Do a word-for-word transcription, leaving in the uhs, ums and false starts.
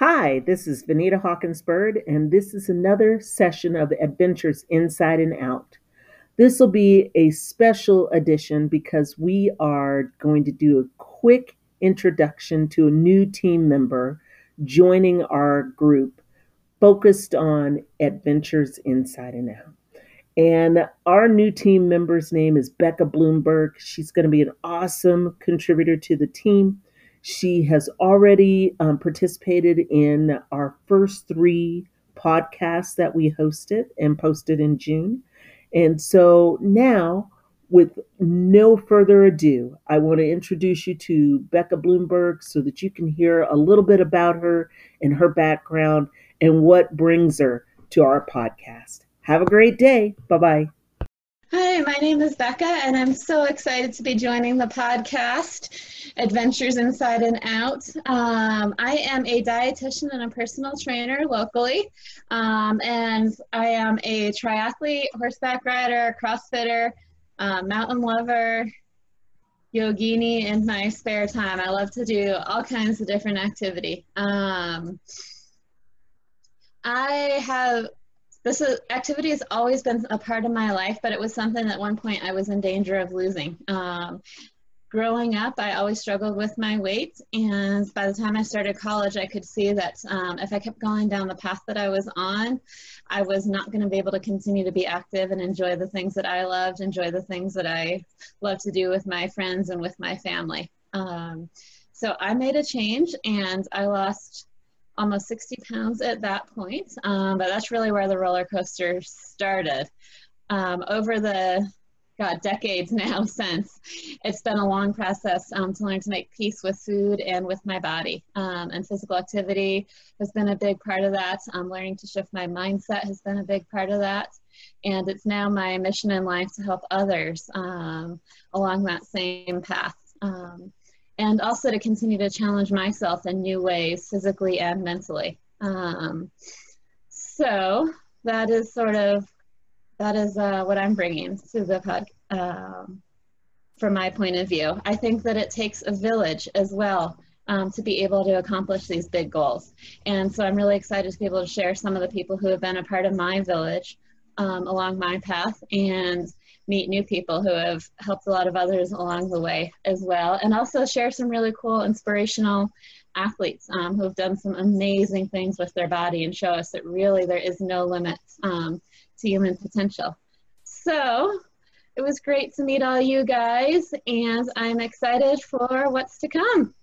Hi, this is Vanita Hawkins-Bird, and this is another session of Adventures Inside and Out. This will be a special edition because we are going to do a quick introduction to a new team member joining our group focused on Adventures Inside and Out. And our new team member's name is Becca Bloomberg. She's going to be an awesome contributor to the team. She has already um, participated in our first three podcasts that we hosted and posted in June. And so now, with no further ado, I want to introduce you to Becca Bloomberg so that you can hear a little bit about her and her background and what brings her to our podcast. Have a great day. Bye-bye. Hi, my name is Becca, and I'm so excited to be joining the podcast, Adventures Inside and Out. Um, I am a dietitian and a personal trainer locally, um, and I am a triathlete, horseback rider, CrossFitter, uh, mountain lover, yogini in my spare time. I love to do all kinds of different activity. Um, I have... This is, activity has always been a part of my life, but it was something at one point I was in danger of losing. Um, growing up, I always struggled with my weight, and by the time I started college, I could see that um, if I kept going down the path that I was on, I was not going to be able to continue to be active and enjoy the things that I loved, enjoy the things that I love to do with my friends and with my family. Um, so I made a change, and I lost almost sixty pounds at that point, um, but that's really where the roller coaster started. Um, over the, God, decades now since, it's been a long process um, to learn to make peace with food and with my body, um, and physical activity has been a big part of that. Um, learning to shift my mindset has been a big part of that, and it's now my mission in life to help others um, along that same path. Um, And also to continue to challenge myself in new ways, physically and mentally. Um, so that is sort of that is uh, what I'm bringing to the pod, um, from my point of view. I think that it takes a village as well um, to be able to accomplish these big goals. And so I'm really excited to be able to share some of the people who have been a part of my village um, along my path, and meet new people who have helped a lot of others along the way as well, and also share some really cool inspirational athletes um, who have done some amazing things with their body and show us that really there is no limit um, to human potential. So it was great to meet all you guys, and I'm excited for what's to come.